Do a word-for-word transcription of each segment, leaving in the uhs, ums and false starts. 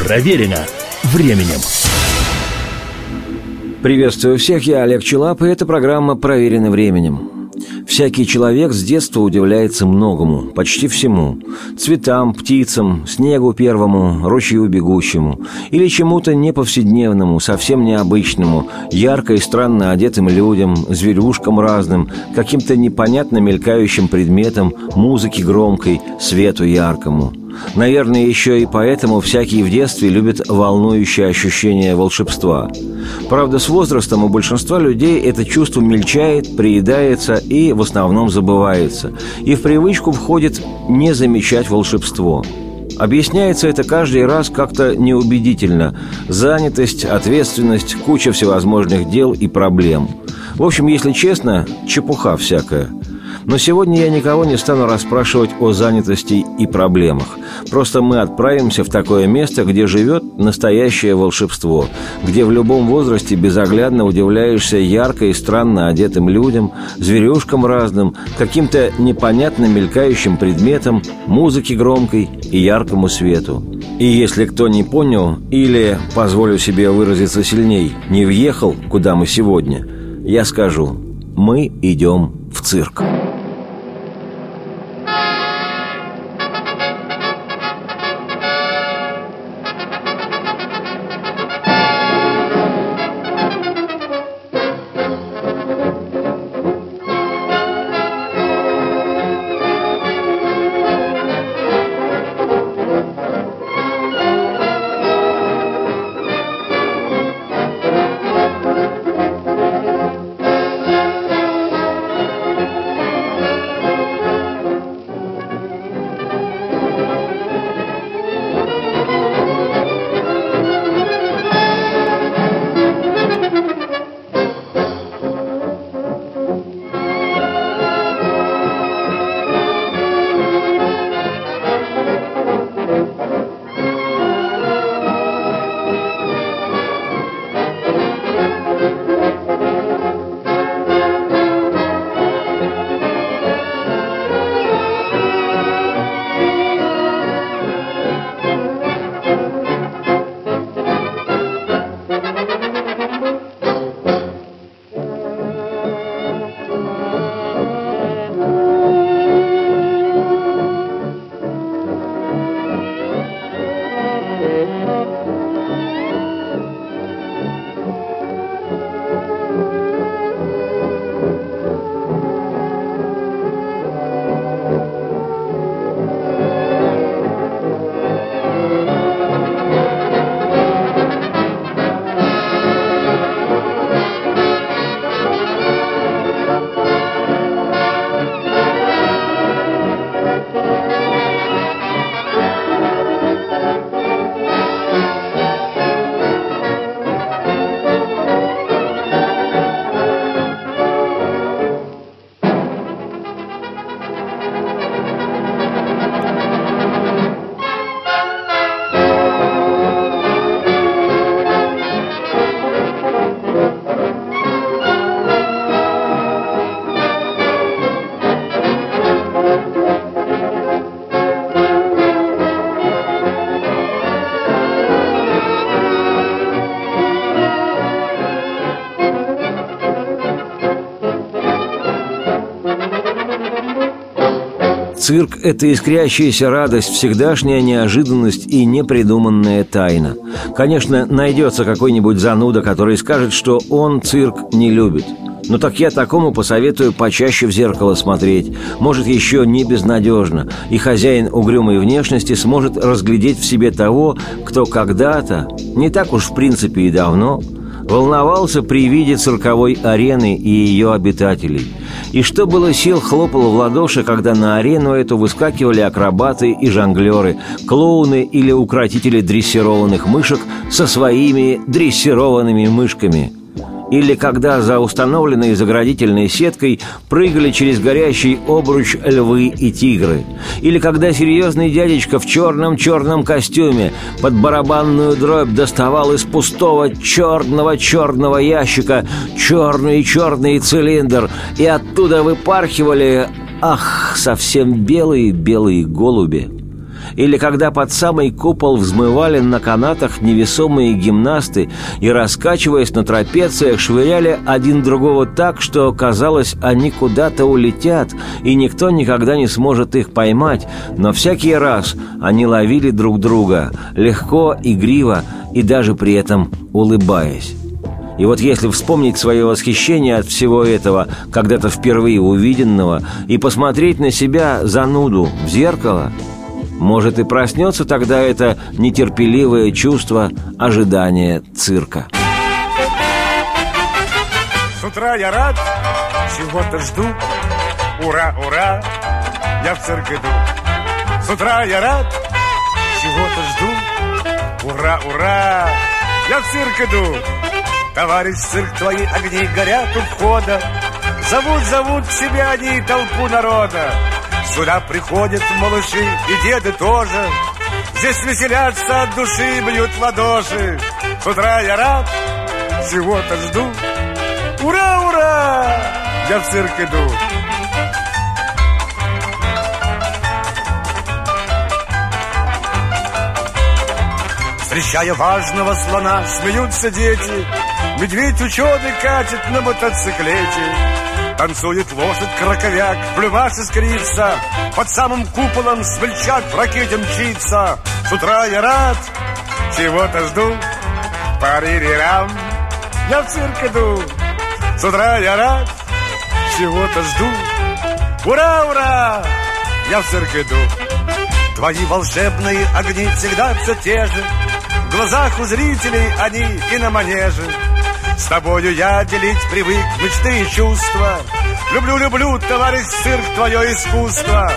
Проверено временем. Приветствую всех, я Олег Чилап, и эта программа «Проверено временем». Всякий человек с детства удивляется многому, почти всему. Цветам, птицам, снегу первому, ручью бегущему. Или чему-то неповседневному, совсем необычному, ярко и странно одетым людям, зверюшкам разным, каким-то непонятно мелькающим предметам, музыке громкой, свету яркому. Наверное, еще и поэтому всякий в детстве любит волнующее ощущение волшебства. Правда, с возрастом у большинства людей это чувство мельчает, приедается и в основном забывается. И в привычку входит не замечать волшебство. Объясняется это каждый раз как-то неубедительно. Занятость, ответственность, куча всевозможных дел и проблем. В общем, если честно, чепуха всякая. Но сегодня я никого не стану расспрашивать о занятости и проблемах. Просто мы отправимся в такое место, где живет настоящее волшебство, где в любом возрасте безоглядно удивляешься ярко и странно одетым людям, зверюшкам разным, каким-то непонятно мелькающим предметам, музыке громкой и яркому свету. И если кто не понял или, позволю себе выразиться сильней, не въехал, куда мы сегодня, я скажу: мы идем в цирк. Цирк – это искрящаяся радость, всегдашняя неожиданность и непридуманная тайна. Конечно, найдется какой-нибудь зануда, который скажет, что он цирк не любит. Но так я такому посоветую почаще в зеркало смотреть. Может, еще не безнадежно. И хозяин угрюмой внешности сможет разглядеть в себе того, кто когда-то, не так уж в принципе и давно, волновался при виде цирковой арены и ее обитателей. И что было сил, хлопало в ладоши, когда на арену эту выскакивали акробаты и жонглеры, клоуны или укротители дрессированных мышек со своими дрессированными мышками. Или когда за установленной заградительной сеткой прыгали через горящий обруч львы и тигры. Или когда серьезный дядечка в черном-черном костюме под барабанную дробь доставал из пустого черного-черного ящика черный-черный цилиндр, и оттуда выпархивали, ах, совсем белые-белые голуби. или когда под самый купол взмывали на канатах невесомые гимнасты и, раскачиваясь на трапециях, швыряли один другого так, что, казалось, они куда-то улетят, и никто никогда не сможет их поймать, но всякий раз они ловили друг друга, легко, игриво и даже при этом улыбаясь. И вот если вспомнить свое восхищение от всего этого, когда-то впервые увиденного, и посмотреть на себя, зануду, в зеркало, может, и проснется тогда это нетерпеливое чувство ожидания цирка. С утра я рад, чего-то жду. Ура, ура, я в цирк иду. С утра я рад, чего-то жду. Ура, ура, я в цирк иду. Товарищ цирк, твои огни горят у входа. Зовут, зовут к себе они толпу народа. Сюда приходят малыши и деды тоже. Здесь веселятся от души и бьют в ладоши. С утра я рад, чего-то жду. Ура, ура, я в цирк иду. Встречая важного слона, смеются дети. Медведь ученый катит на мотоциклете. Танцует лошадь краковяк, плюмаж искрится. Под самым куполом смельчак в ракете мчится. С утра я рад, чего-то жду. Пари-рирам, я в цирк иду. С утра я рад, чего-то жду. Ура, ура, я в цирк иду. Твои волшебные огни всегда все те же. В глазах у зрителей они и на манеже. С тобою я делить привык мечты и чувства. Люблю, люблю, товарищ цирк, твое искусство.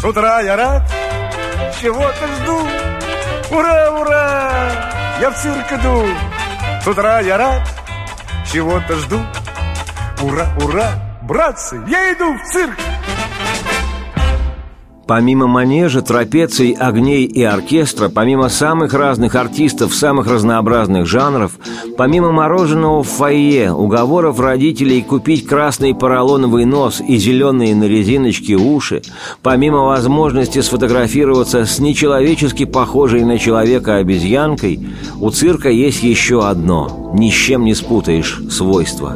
С утра я рад, чего-то жду. Ура, ура! Я в цирк иду, с утра я рад, чего-то жду. Ура, ура, братцы, я иду в цирк! Помимо манежа, трапеций, огней и оркестра, помимо самых разных артистов, самых разнообразных жанров, помимо мороженого в фойе, уговоров родителей купить красный поролоновый нос и зеленые на резиночке уши, помимо возможности сфотографироваться с нечеловечески похожей на человека обезьянкой, у цирка есть еще одно, ни с чем не спутаешь, свойство.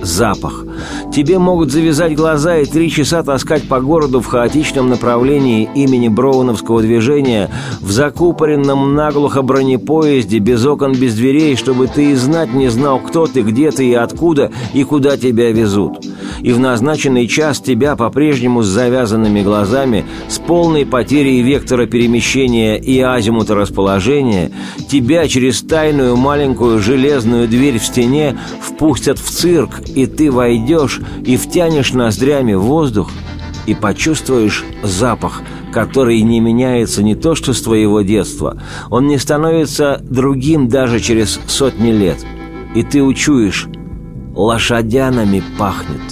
Запах. Тебе могут завязать глаза и три часа таскать по городу в хаотичном направлении имени Броуновского движения, в закупоренном наглухо бронепоезде, без окон, без дверей, чтобы ты и знать не знал, кто ты, где ты и откуда, и куда тебя везут. И в назначенный час тебя по-прежнему с завязанными глазами, с полной потерей вектора перемещения и азимута расположения, тебя через тайную маленькую железную дверь в стене впустят в цирк, и ты войдешь и втянешь ноздрями воздух и почувствуешь запах, который не меняется не то что с твоего детства, он не становится другим даже через сотни лет. И ты учуешь, лошадянами пахнет.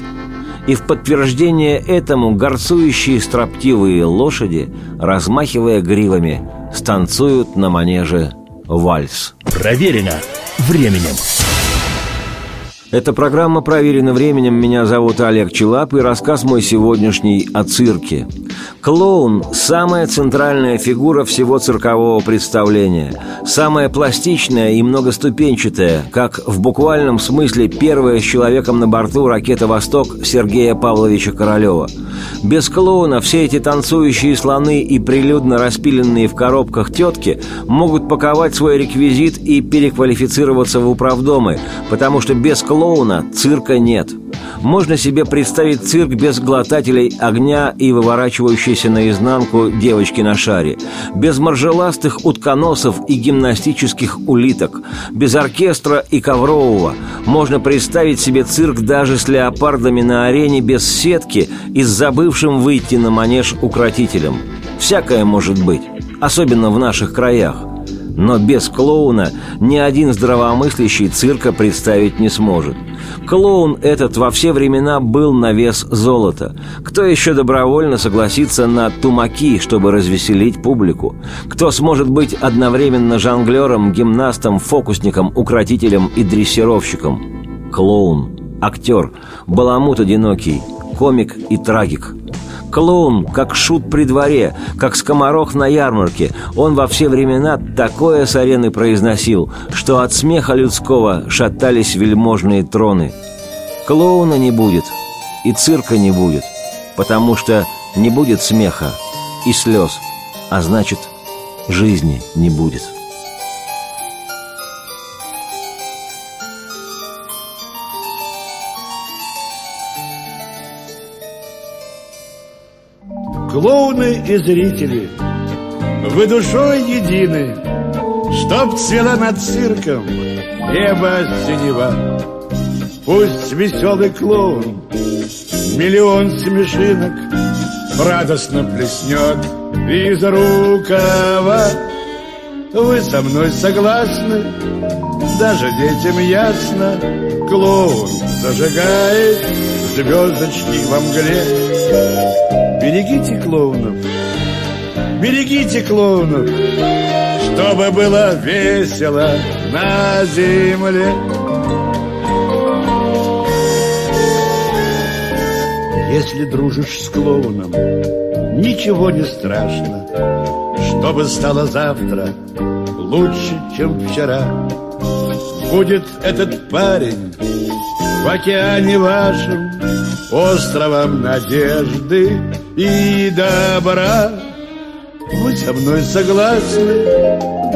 И в подтверждение этому горцующие строптивые лошади, размахивая гривами, станцуют на манеже вальс. Проверено временем. Эта программа «Проверено временем». Меня зовут Олег Чилап, и рассказ мой сегодняшний о цирке. Клоун – самая центральная фигура всего циркового представления, самая пластичная и многоступенчатая, как в буквальном смысле первая с человеком на борту ракета «Восток» Сергея Павловича Королёва. Без клоуна все эти танцующие слоны и прилюдно распиленные в коробках тетки могут паковать свой реквизит и переквалифицироваться в управдомы, потому что без клоуна Клоуна цирка нет. Можно себе представить цирк без глотателей огня и выворачивающейся наизнанку девочки на шаре, без моржеластых утконосов и гимнастических улиток, без оркестра и коврового. Можно представить себе цирк даже с леопардами на арене без сетки и с забывшим выйти на манеж укротителем. Всякое может быть, особенно в наших краях. Но без клоуна ни один здравомыслящий цирка представить не сможет. Клоун этот во все времена был на вес золота. Кто еще добровольно согласится на тумаки, чтобы развеселить публику? Кто сможет быть одновременно жонглером, гимнастом, фокусником, укротителем и дрессировщиком? Клоун, актер, баламут одинокий, комик и трагик. Клоун, как шут при дворе, как скоморох на ярмарке. Он во все времена такое с арены произносил, что от смеха людского шатались вельможные троны. Клоуна не будет, и цирка не будет, потому что не будет смеха и слез, а значит, жизни не будет. Клоуны и зрители, вы душой едины, чтоб цвела над цирком небо синева. Пусть веселый клоун миллион смешинок радостно плеснет из рукава. Вы со мной согласны, даже детям ясно, клоун зажигает звездочки во мгле. Берегите клоунов, берегите клоунов, чтобы было весело на земле. Если дружишь с клоуном, ничего не страшно, чтобы стало завтра лучше, чем вчера. Будет этот парень в океане вашем островом надежды и добра. Вы со мной согласны,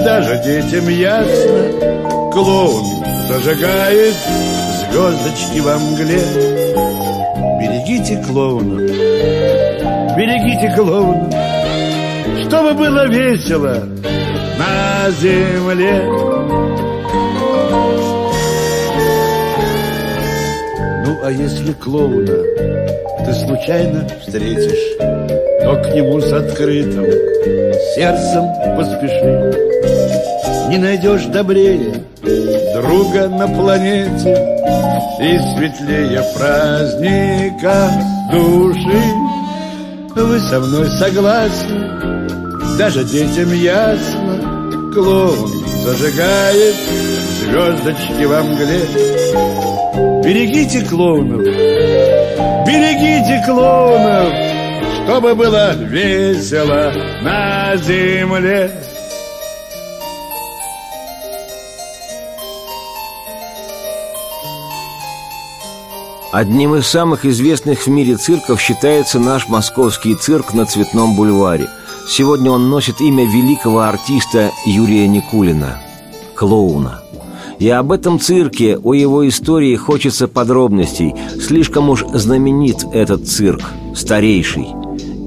даже детям ясно, клоун зажигает звездочки во мгле. Берегите клоуна, берегите клоуна, чтобы было весело на земле. А если клоуна ты случайно встретишь, то к нему с открытым сердцем поспеши. Не найдешь добрее друга на планете и светлее праздника души. Вы со мной согласны, даже детям ясно, клоун зажигает звездочки во мгле. Берегите клоунов, берегите клоунов, чтобы было весело на земле. Одним из самых известных в мире цирков считается наш московский цирк на Цветном бульваре. Сегодня он носит имя великого артиста Юрия Никулина, клоуна. И об этом цирке, о его истории хочется подробностей. Слишком уж знаменит этот цирк, старейший.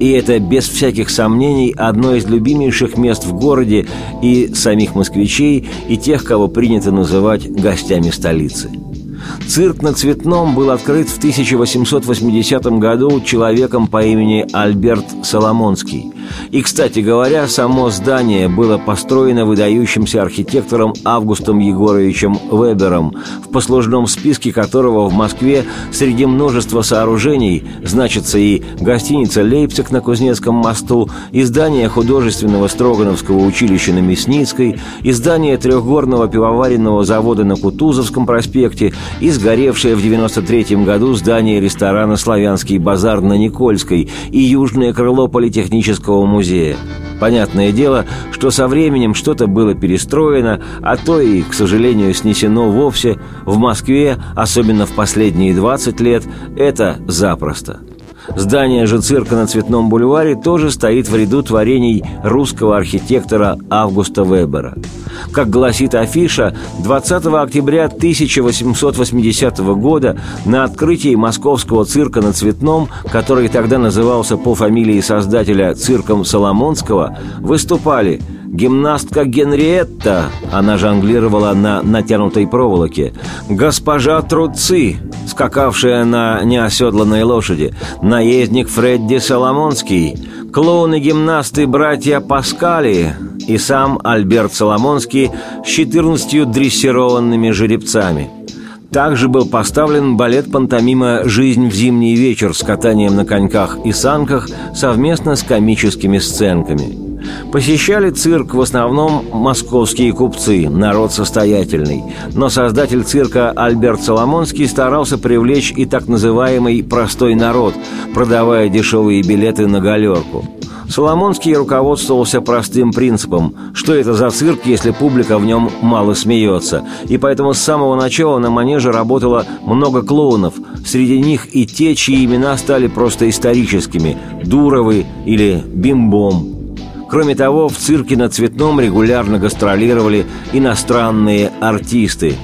И это, без всяких сомнений, одно из любимейших мест в городе и самих москвичей, и тех, кого принято называть гостями столицы. Цирк на Цветном был открыт в тысяча восемьсот восьмидесятом году человеком по имени Альберт Соломонский. И, кстати говоря, само здание было построено выдающимся архитектором Августом Егоровичем Вебером, в послужном списке которого в Москве среди множества сооружений значится и гостиница «Лейпциг» на Кузнецком мосту, и здание художественного Строгановского училища на Мясницкой, и здание трехгорного пивоваренного завода на Кутузовском проспекте, и сгоревшее в девяносто третьем году здание ресторана «Славянский базар» на Никольской, и южное крыло Политехнического музея. Понятное дело, что со временем что-то было перестроено, а то и, к сожалению, снесено вовсе. В Москве, особенно в последние двадцать лет, это запросто. Здание же цирка на Цветном бульваре тоже стоит в ряду творений русского архитектора Августа Вебера. Как гласит афиша, двадцатого октября тысяча восемьсот восьмидесятого года на открытии московского цирка на Цветном, который тогда назывался по фамилии создателя цирком Соломонского, выступали гимнастка Генриетта, она жонглировала на натянутой проволоке, госпожа Труцы, скакавшая на неоседланной лошади, наездник Фредди Соломонский, клоуны-гимнасты братья Паскали и сам Альберт Соломонский с четырнадцатью дрессированными жеребцами. Также был поставлен балет-пантомима «Жизнь в зимний вечер» с катанием на коньках и санках совместно с комическими сценками. Посещали цирк в основном московские купцы, народ состоятельный, но создатель цирка Альберт Соломонский старался привлечь и так называемый «простой народ», продавая дешевые билеты на галерку. Соломонский руководствовался простым принципом: что это за цирк, если публика в нем мало смеется? И поэтому с самого начала на манеже работало много клоунов. Среди них и те, чьи имена стали просто историческими – Дуровы или Бим-Бом. Кроме того, в цирке на Цветном регулярно гастролировали иностранные артисты.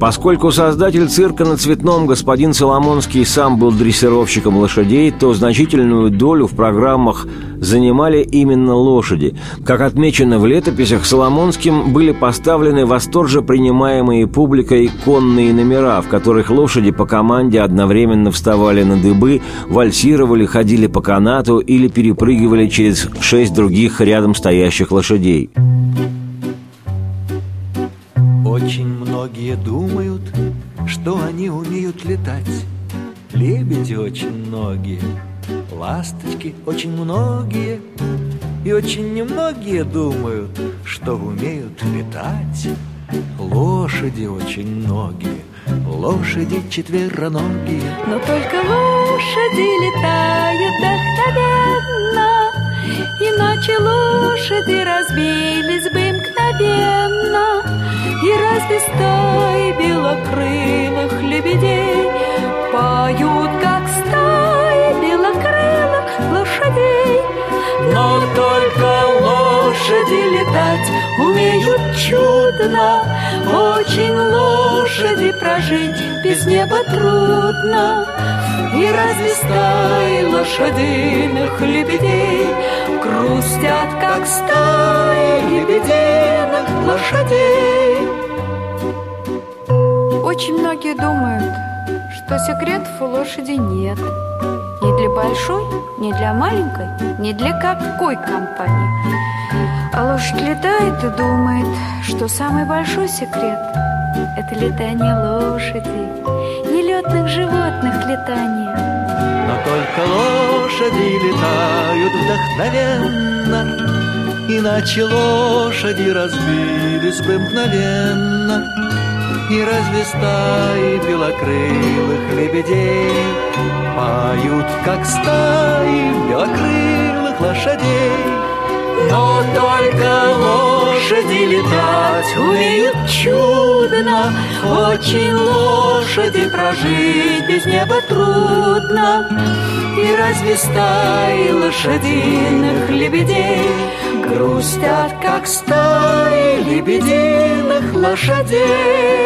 Поскольку создатель цирка на Цветном господин Соломонский сам был дрессировщиком лошадей, то значительную долю в программах занимали именно лошади. Как отмечено в летописях, Соломонским были поставлены восторже принимаемые публикой конные номера, в которых лошади по команде одновременно вставали на дыбы, вальсировали, ходили по канату или перепрыгивали через шесть других рядом стоящих лошадей. Очень многие думают, что они умеют летать. Лебеди очень многие, ласточки очень многие. И очень немногие думают, что умеют летать. Лошади очень многие, лошади четвероногие. Но только лошади летают вдохновенно, иначе лошади разбились бы мгновенно. И разве стай белокрылых лебедей поют, как стаи белокрылых лошадей? Но только лошади летать умеют чудно. Очень лошади прожить без неба трудно. И разве стаи лошадиных лебедей грустят, как стаи лебединых лошадей? Очень многие думают, что секретов у лошади нет. Ни для большой, ни для маленькой, ни для какой компании. А лошадь летает и думает, что самый большой секрет – это летание лошади, нелетных животных летание. Но только лошади летают вдохновенно, иначе лошади разбились бы мгновенно. И разве стаи белокрылых лебедей поют, как стаи белокрылых лошадей? Но только лошади летать умеют чудно. Очень лошади прожить без неба трудно. И разве стаи лошадиных лебедей грустят, как стаи лебединых лошадей?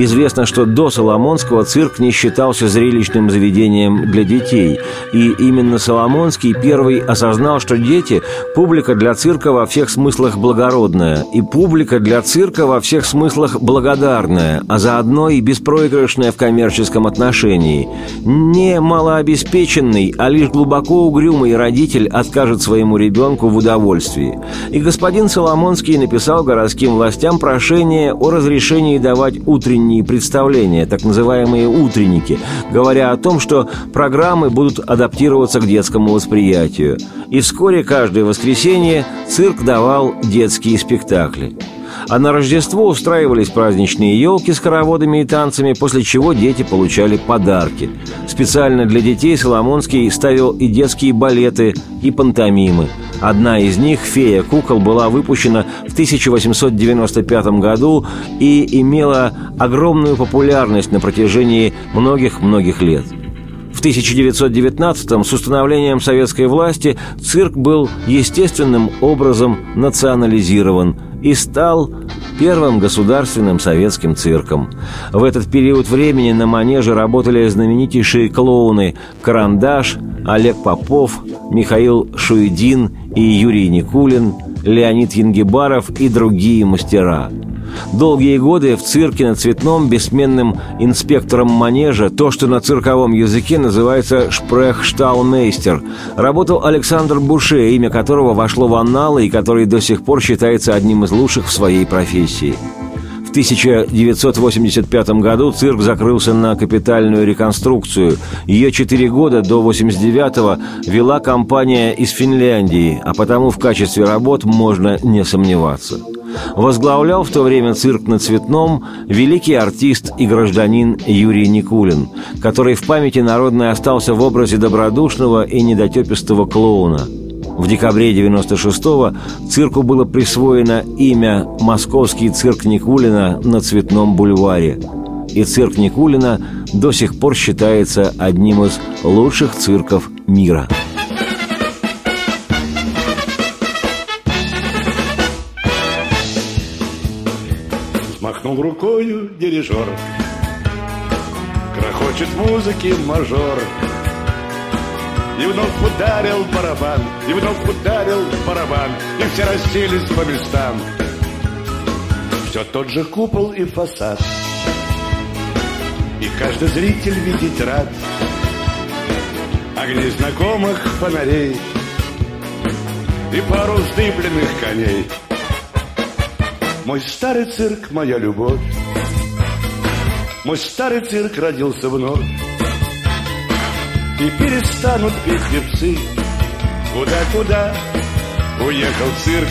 Известно, что до Соломонского цирк не считался зрелищным заведением для детей. И именно Соломонский первый осознал, что дети – публика для цирка во всех смыслах благородная, и публика для цирка во всех смыслах благодарная, а заодно и беспроигрышная в коммерческом отношении. Не малообеспеченный, а лишь глубоко угрюмый родитель откажет своему ребенку в удовольствии. И господин Соломонский написал городским властям прошение о разрешении давать утренние представления, так называемые утренники, говоря о том, что программы будут адаптироваться к детскому восприятию. И вскоре каждое воскресенье цирк давал детские спектакли. А на Рождество устраивались праздничные елки с хороводами и танцами, после чего дети получали подарки. Специально для детей Соломонский ставил и детские балеты, и пантомимы. Одна из них, «Фея кукол», была выпущена в тысяча восемьсот девяносто пятом году и имела огромную популярность на протяжении многих-многих лет. В тысяча девятьсот девятнадцатом с установлением советской власти цирк был естественным образом национализирован и стал первым государственным советским цирком. В этот период времени на манеже работали знаменитейшие клоуны Карандаш, Олег Попов, Михаил Шуйдин и Юрий Никулин, Леонид Янгибаров и другие мастера. Долгие годы в цирке на Цветном бессменным инспектором манежа, то, что на цирковом языке называется шпрехшталмейстер, работал Александр Буше, имя которого вошло в анналы и который до сих пор считается одним из лучших в своей профессии. В тысяча девятьсот восемьдесят пятом году цирк закрылся на капитальную реконструкцию. Ее четыре года до восемьдесят девятого вела компания из Финляндии, а потому в качестве работ можно не сомневаться. Возглавлял в то время цирк на Цветном великий артист и гражданин Юрий Никулин, который в памяти народной остался в образе добродушного и недотепистого клоуна. В декабре девяносто шестого цирку было присвоено имя «Московский цирк Никулина на Цветном бульваре». И цирк Никулина до сих пор считается одним из лучших цирков мира. Махнул рукою дирижер, грохочет музыки мажор. И вновь ударил барабан, и вновь ударил барабан, и все расселись по местам. Все тот же купол и фасад, и каждый зритель видеть рад огни знакомых фонарей и пару вздыбленных коней. Мой старый цирк, моя любовь, мой старый цирк родился вновь. И перестанут петь певцы, куда-куда уехал цирк.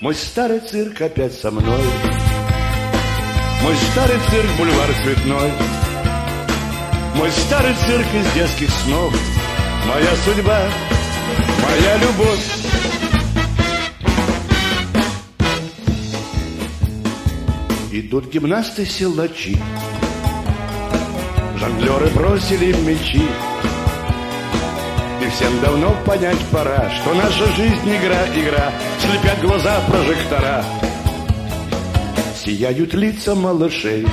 Мой старый цирк опять со мной, мой старый цирк, бульвар Цветной, мой старый цирк из детских снов, моя судьба, моя любовь. Идут гимнасты-силачи, жонглеры бросили мячи, и всем давно понять пора, что наша жизнь игра, игра, слепят глаза прожектора. Сияют лица малышей,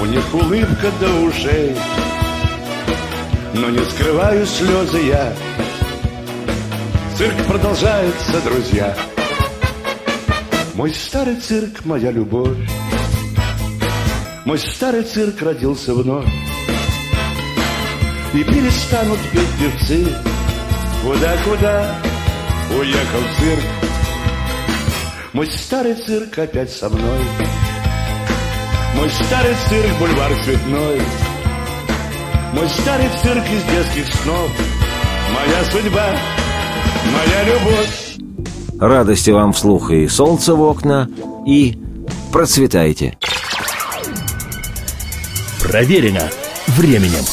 у них улыбка до ушей, но не скрываю слезы я. Цирк продолжается, друзья. Мой старый цирк, моя любовь, мой старый цирк родился вновь. И перестанут петь певцы, куда-куда уехал цирк. Мой старый цирк опять со мной, мой старый цирк, бульвар Цветной, мой старый цирк из детских снов, моя судьба, моя любовь. Радости вам вслух и солнца в окна, и процветайте. Проверено временем.